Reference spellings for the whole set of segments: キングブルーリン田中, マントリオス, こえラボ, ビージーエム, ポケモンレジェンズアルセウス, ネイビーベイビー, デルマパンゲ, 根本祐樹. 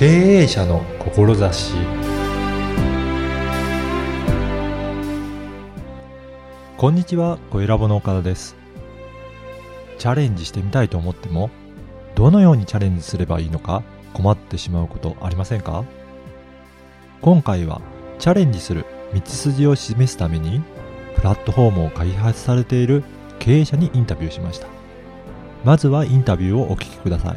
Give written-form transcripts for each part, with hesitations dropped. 経営者の志。こんにちは、小ラボの岡田です。チャレンジしてみたいと思っても、どのようにチャレンジすればいいのか困ってしまうことありませんか？今回はチャレンジする道筋を示すために、プラットフォームを開発されている経営者にインタビューしました。まずはインタビューをお聞きください。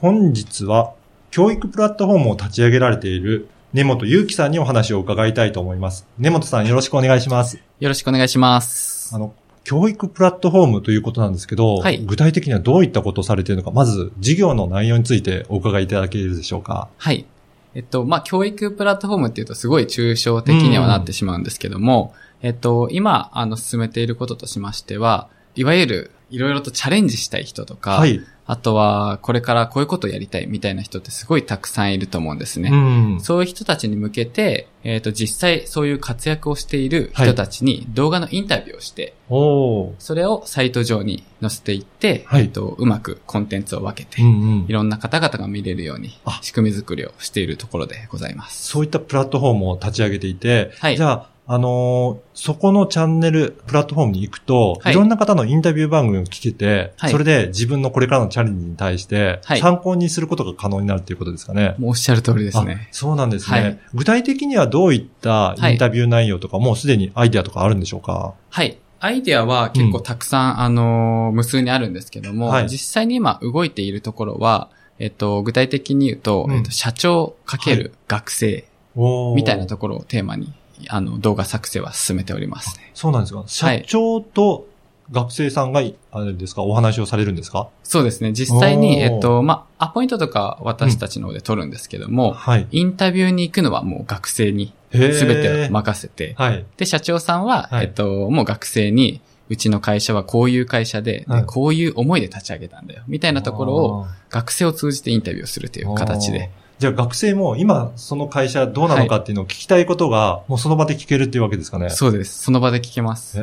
本日は教育プラットフォームを立ち上げられている根本祐樹さんにお話を伺いたいと思います。根本さん、よろしくお願いします。よろしくお願いします。教育プラットフォームということなんですけど、はい、具体的にはどういったことをされているのか、まず事業の内容についてお伺いいただけるでしょうか。はい。教育プラットフォームっていうとすごい抽象的にはなってしまうんですけども、今、進めていることとしましては、いわゆるいろいろとチャレンジしたい人とか、はい、あとはこれからこういうことをやりたいみたいな人ってすごいたくさんいると思うんですね。うん、そういう人たちに向けて、実際そういう活躍をしている人たちに動画のインタビューをして、はい、それをサイト上に載せていって、はい、うまくコンテンツを分けて、うんうん、いろんな方々が見れるように仕組み作りをしているところでございます。そういったプラットフォームを立ち上げていて、はい、じゃあそこのチャンネル、プラットフォームに行くと、はい、いろんな方のインタビュー番組を聞けて、はい、それで自分のこれからのチャレンジに対して、参考にすることが可能になるということですかね。はい、もうおっしゃる通りですね。そうなんですね、はい。具体的にはどういったインタビュー内容とか、はい、もうすでにアイデアとかあるんでしょうか？はい。アイデアは結構たくさん、無数にあるんですけども、はい、実際に今動いているところは、具体的に言うと、社長×学生みたいなところをテーマに、動画作成は進めておりますね。そうなんですか。社長と学生さんが、あれですか、お話をされるんですか？そうですね。実際に、アポイントとか私たちの方で取るんですけども、はい、インタビューに行くのはもう学生に全てを任せて、はい、で、社長さんは、はい、もう学生に、うちの会社はこういう会社で、はい、こういう思いで立ち上げたんだよ、みたいなところを学生を通じてインタビューするという形で、じゃあ学生も今その会社どうなのかっていうのを聞きたいことがもうその場で聞けるっていうわけですかね。はい、そうです。その場で聞けます。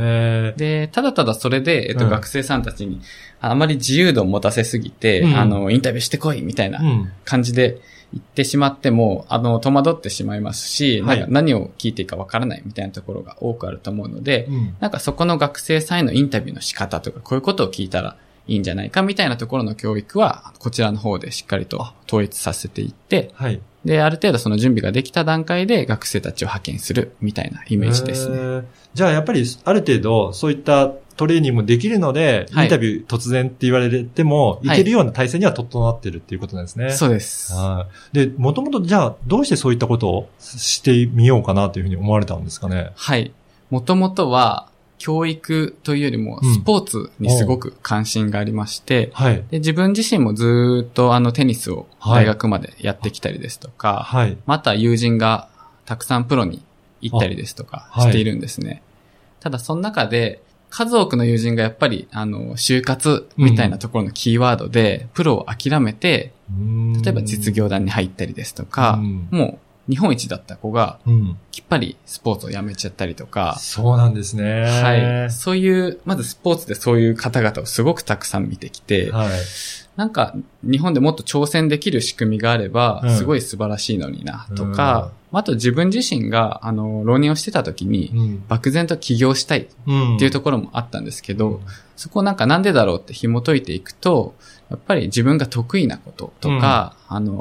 で、ただただそれで、学生さんたちにあまり自由度を持たせすぎて、インタビューしてこいみたいな感じで言ってしまっても、戸惑ってしまいますし、なんか何を聞いていいかわからないみたいなところが多くあると思うので、なんかそこの学生さんへのインタビューの仕方とか、こういうことを聞いたらいいんじゃないかみたいなところの教育はこちらの方でしっかりと統一させていって、はい、で、ある程度その準備ができた段階で学生たちを派遣するみたいなイメージですね。じゃあやっぱりある程度そういったトレーニングもできるので、はい、インタビュー突然って言われても、いけるような体制には整ってるっていうことなんですね。はい、そうです。で、もともとじゃあどうしてそういったことをしてみようかなというふうに思われたんですかね。はい。もともとは、教育というよりもスポーツにすごく関心がありまして、はい、で自分自身もずっとテニスを大学までやってきたりですとか、はい、また友人がたくさんプロに行ったりですとかしているんですね。はい、ただその中で数多くの友人がやっぱり就活みたいなところのキーワードでプロを諦めて、例えば実業団に入ったりですとか、もう日本一だった子が、きっぱりスポーツをやめちゃったりとか。そうなんですね。はい。そういう、まずスポーツでそういう方々をすごくたくさん見てきて、はい、なんか日本でもっと挑戦できる仕組みがあれば、すごい素晴らしいのにな、とか、あと自分自身が、浪人をしてた時に、漠然と起業したいっていうところもあったんですけど、そこをなんかなんでだろうって紐解いていくと、やっぱり自分が得意なこととか、言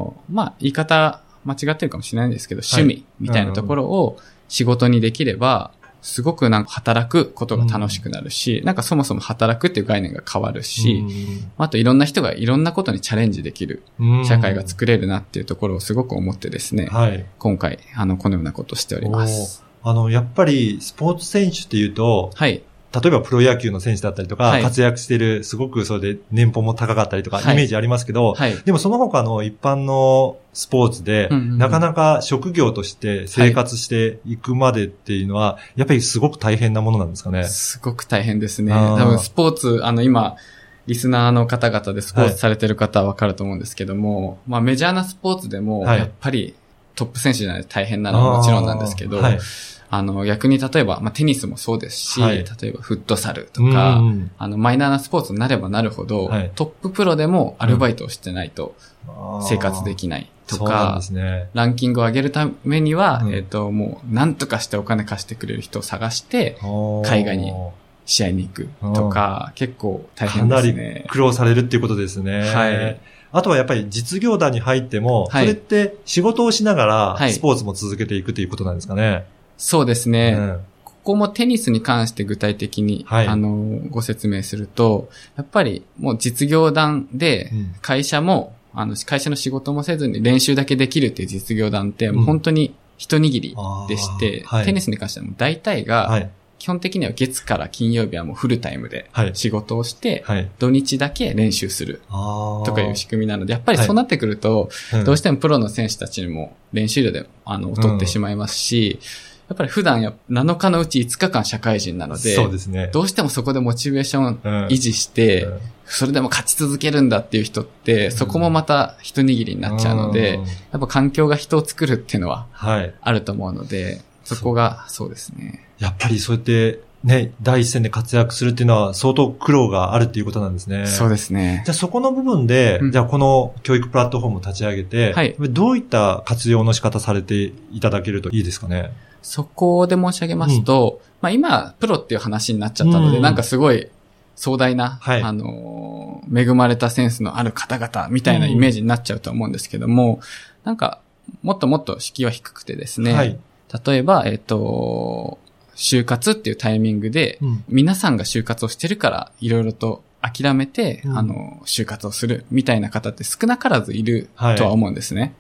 い方、間違ってるかもしれないんですけど、趣味みたいなところを仕事にできれば、すごくなんか働くことが楽しくなるし、なんかそもそも働くっていう概念が変わるし、あといろんな人がいろんなことにチャレンジできる社会が作れるなっていうところをすごく思ってですね、今回、このようなことをしております。やっぱりスポーツ選手っていうと、はい。例えばプロ野球の選手だったりとか、はい、活躍してる、すごくそれで年俸も高かったりとか、イメージありますけど、はい、でもその他の一般のスポーツで、なかなか職業として生活していくまでっていうのは、やっぱりすごく大変なものなんですかね。すごく大変ですね。多分スポーツ、今、リスナーの方々でスポーツされてる方はわかると思うんですけども、はい、まあメジャーなスポーツでも、やっぱりトップ選手じゃないと大変なのはもちろんなんですけど、逆に例えば、まあ、テニスもそうですし、はい、例えばフットサルとか、うん、マイナーなスポーツになればなるほど、はい、トッププロでもアルバイトをしてないと生活できないとか、うんね、ランキングを上げるためには、うん、もう何とかしてお金貸してくれる人を探して、海外に試合に行くとか、結構大変ですね。かなり苦労されるっていうことですね。はい。あとはやっぱり実業団に入っても、はい、それって仕事をしながらスポーツも続けていくということなんですかね。はい、そうですね、うん。ここもテニスに関して具体的に、はい、ご説明すると、やっぱりもう実業団で会社も、うん、会社の仕事もせずに練習だけできるっていう実業団って、うん、本当に一握りでして、はい、テニスに関してはもう大体が、はい、基本的には月から金曜日はもうフルタイムで仕事をして、はいはい、土日だけ練習するとかいう仕組みなので、やっぱりそうなってくると、はい、どうしてもプロの選手たちにも練習量で劣ってしまいますし、うん、やっぱり普段7日のうち5日間社会人なので、そうですね、どうしてもそこでモチベーションを維持して、うんうん、それでも勝ち続けるんだっていう人って、そこもまた一握りになっちゃうので、うん、やっぱ環境が人を作るっていうのはあると思うので、はい、そこがそうですね。やっぱりそうやってね、第一線で活躍するっていうのは相当苦労があるっていうことなんですね。そうですね。じゃあそこの部分で、うん、じゃあこの教育プラットフォームを立ち上げて、はい、どういった活用の仕方されていただけるといいですかね。そこで申し上げますと、うん、まあ今、プロっていう話になっちゃったので、うん、なんかすごい壮大な、はい、恵まれたセンスのある方々みたいなイメージになっちゃうと思うんですけども、うん、なんか、もっともっと敷居は低くてですね、はい、例えば、就活っていうタイミングで、うん、皆さんが就活をしてるから、いろいろと諦めて、うん、就活をするみたいな方って少なからずいるとは思うんですね。はい、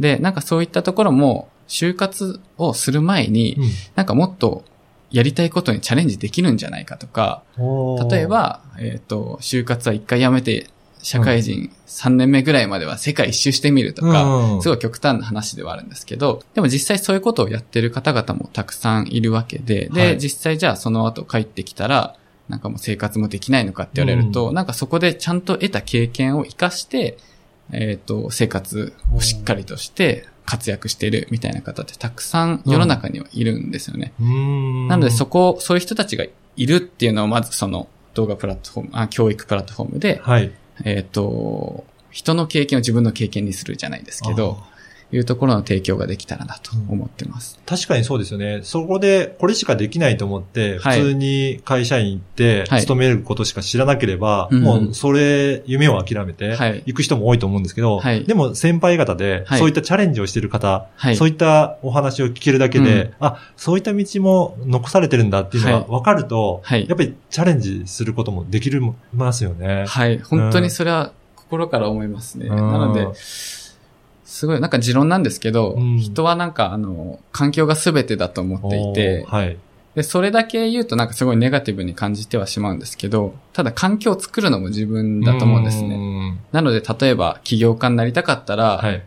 で、なんかそういったところも、就活をする前に、うん、なんかもっとやりたいことにチャレンジできるんじゃないかとか、例えば、就活は一回やめて、社会人3年目ぐらいまでは世界一周してみるとか、うん、すごい極端な話ではあるんですけど、でも実際そういうことをやってる方々もたくさんいるわけで、で、はい、実際じゃあその後帰ってきたら、なんかもう生活もできないのかって言われると、うん、なんかそこでちゃんと得た経験を活かして、生活をしっかりとして、活躍しているみたいな方ってたくさん世の中にはいるんですよね。うん、なのでそういう人たちがいるっていうのをまずその動画プラットフォーム、教育プラットフォームで、はい、人の経験を自分の経験にするじゃないですけど、いうところの提供ができたらなと思ってます。うん、確かにそうですよね。そこでこれしかできないと思って、はい、普通に会社員行って勤めることしか知らなければ、はい、もうそれ夢を諦めて行く人も多いと思うんですけど、はい、でも先輩方でそういったチャレンジをしている方、はい、そういったお話を聞けるだけで、はい、あ、そういった道も残されてるんだっていうのが分かると、はい、やっぱりチャレンジすることもできますよね。はい、本当にそれは心から思いますね。なのですごい、なんか持論なんですけど、うん、人はなんか環境が全てだと思っていて、はい、で、それだけ言うとなんかすごいネガティブに感じてはしまうんですけど、ただ環境を作るのも自分だと思うんですね。なので例えば起業家になりたかったら、はい、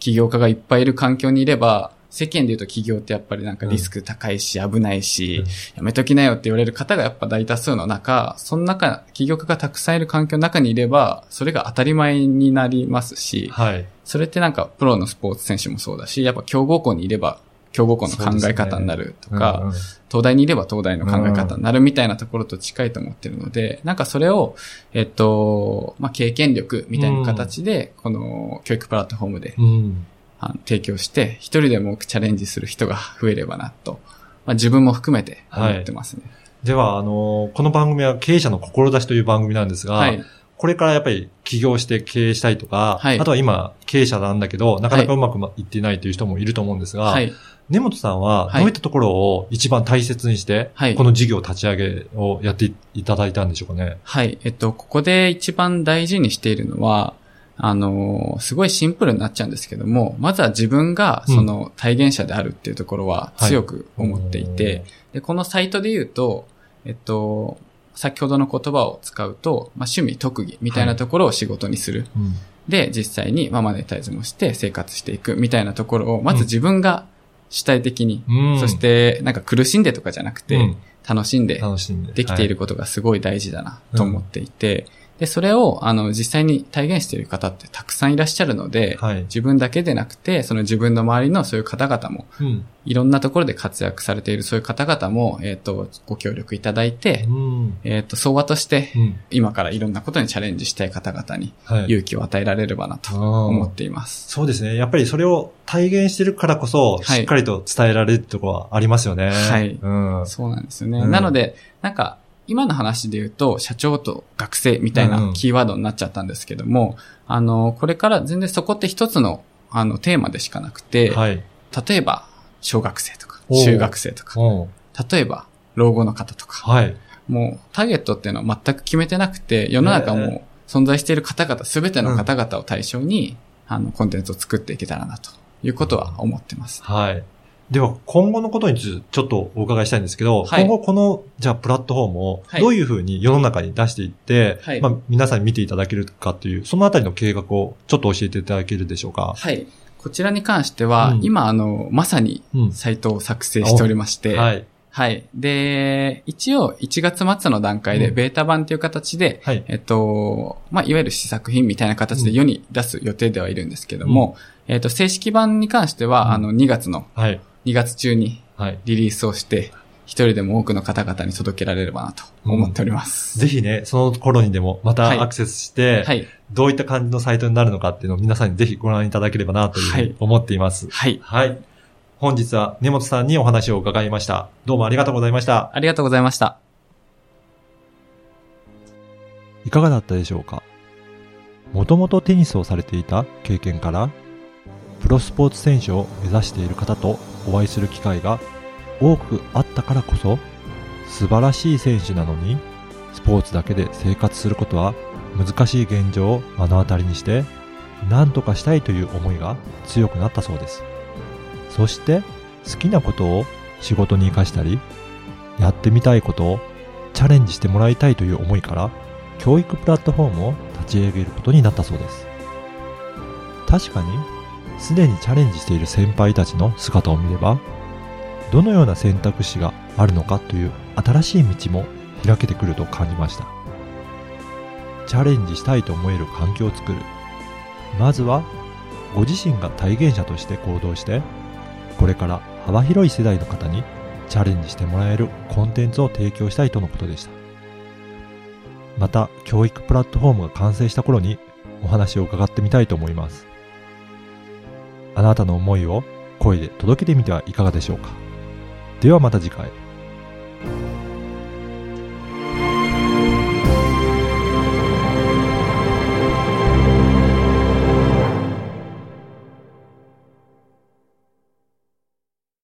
起業家がいっぱいいる環境にいれば、世間で言うと起業ってやっぱりなんかリスク高いし危ないし、やめときなよって言われる方がやっぱ大多数の中、その中、起業家がたくさんいる環境の中にいれば、それが当たり前になりますし、はい、それってなんかプロのスポーツ選手もそうだし、やっぱ強豪校にいれば強豪校の考え方になるとか、うんうん、東大にいれば東大の考え方になるみたいなところと近いと思ってるので、なんかそれを、まあ、経験力みたいな形で、この教育プラットフォームで、うん、提供して、一人でも多くチャレンジする人が増えればなと、まあ、自分も含めて思ってますね。はい、では、この番組は経営者の志という番組なんですが、はい、これからやっぱり起業して経営したいとか、はい、あとは今経営者なんだけど、なかなかうまくいっていないという人もいると思うんですが、はい、根本さんはどういったところを一番大切にして、はい、この事業立ち上げをやっていただいたんでしょうかね。はい、ここで一番大事にしているのは、すごいシンプルになっちゃうんですけども、まずは自分がその体現者であるっていうところは強く思っていて、はい、で、このサイトで言うと、先ほどの言葉を使うと、まあ、趣味、特技みたいなところを仕事にする。はい、うん、で、実際にマネタイズもして生活していくみたいなところを、まず自分が主体的に、うん、そしてなんか苦しんでとかじゃなくて、うん、楽しんでできていることがすごい大事だなと思っていて、うん、で、それを、実際に体現している方ってたくさんいらっしゃるので、はい、自分だけでなくて、その自分の周りのそういう方々も、うん、いろんなところで活躍されているそういう方々も、ご協力いただいて、うん、相場として、うん、今からいろんなことにチャレンジしたい方々に勇気を与えられればなと思っています。そうですね。やっぱりそれを体現してるからこそ、しっかりと伝えられるところはありますよね。はい。うん、そうなんですよね。うん、なので、なんか、今の話で言うと、社長と学生みたいなキーワードになっちゃったんですけども、うん、これから全然そこって一つの、テーマでしかなくて、はい、例えば、小学生とか、中学生とか、例えば、老後の方とか、はい、もう、ターゲットっていうのは全く決めてなくて、世の中も存在している方々、すべての方々を対象に、コンテンツを作っていけたらな、ということは思ってます。はい。では、今後のことにちょっとお伺いしたいんですけど、はい、今後この、じゃあ、プラットフォームを、どういうふうに世の中に出していって、はい、まあ、皆さんに見ていただけるかという、そのあたりの計画をちょっと教えていただけるでしょうか。はい。こちらに関しては、うん、今、まさに、サイトを作成しておりまして、うん、はい。はい。で、一応、1月末の段階で、ベータ版という形で、うん、はい、まあ、いわゆる試作品みたいな形で世に出す予定ではいるんですけども、うん、正式版に関しては、2月中にリリースをして、一人でも多くの方々に届けられればなと思っております。うん、ぜひね、その頃にでもまたアクセスして、はいはい、どういった感じのサイトになるのかっていうのを皆さんにぜひご覧いただければなというふうに思っています。はい。はい。はい、本日は根本さんにお話を伺いました。どうもありがとうございました。ありがとうございました。いかがだったでしょうか。もともとテニスをされていた経験から、プロスポーツ選手を目指している方とお会いする機会が多くあったからこそ、素晴らしい選手なのにスポーツだけで生活することは難しい現状を目の当たりにして、何とかしたいという思いが強くなったそうです。そして好きなことを仕事に生かしたり、やってみたいことをチャレンジしてもらいたいという思いから、教育プラットフォームを立ち上げることになったそうです。確かにすでにチャレンジしている先輩たちの姿を見れば、どのような選択肢があるのかという新しい道も開けてくると感じました。チャレンジしたいと思える環境を作る。まずはご自身が体現者として行動して、これから幅広い世代の方にチャレンジしてもらえるコンテンツを提供したいとのことでした。また教育プラットフォームが完成した頃にお話を伺ってみたいと思います。あなたの思いを声で届けてみてはいかがでしょうか。ではまた次回。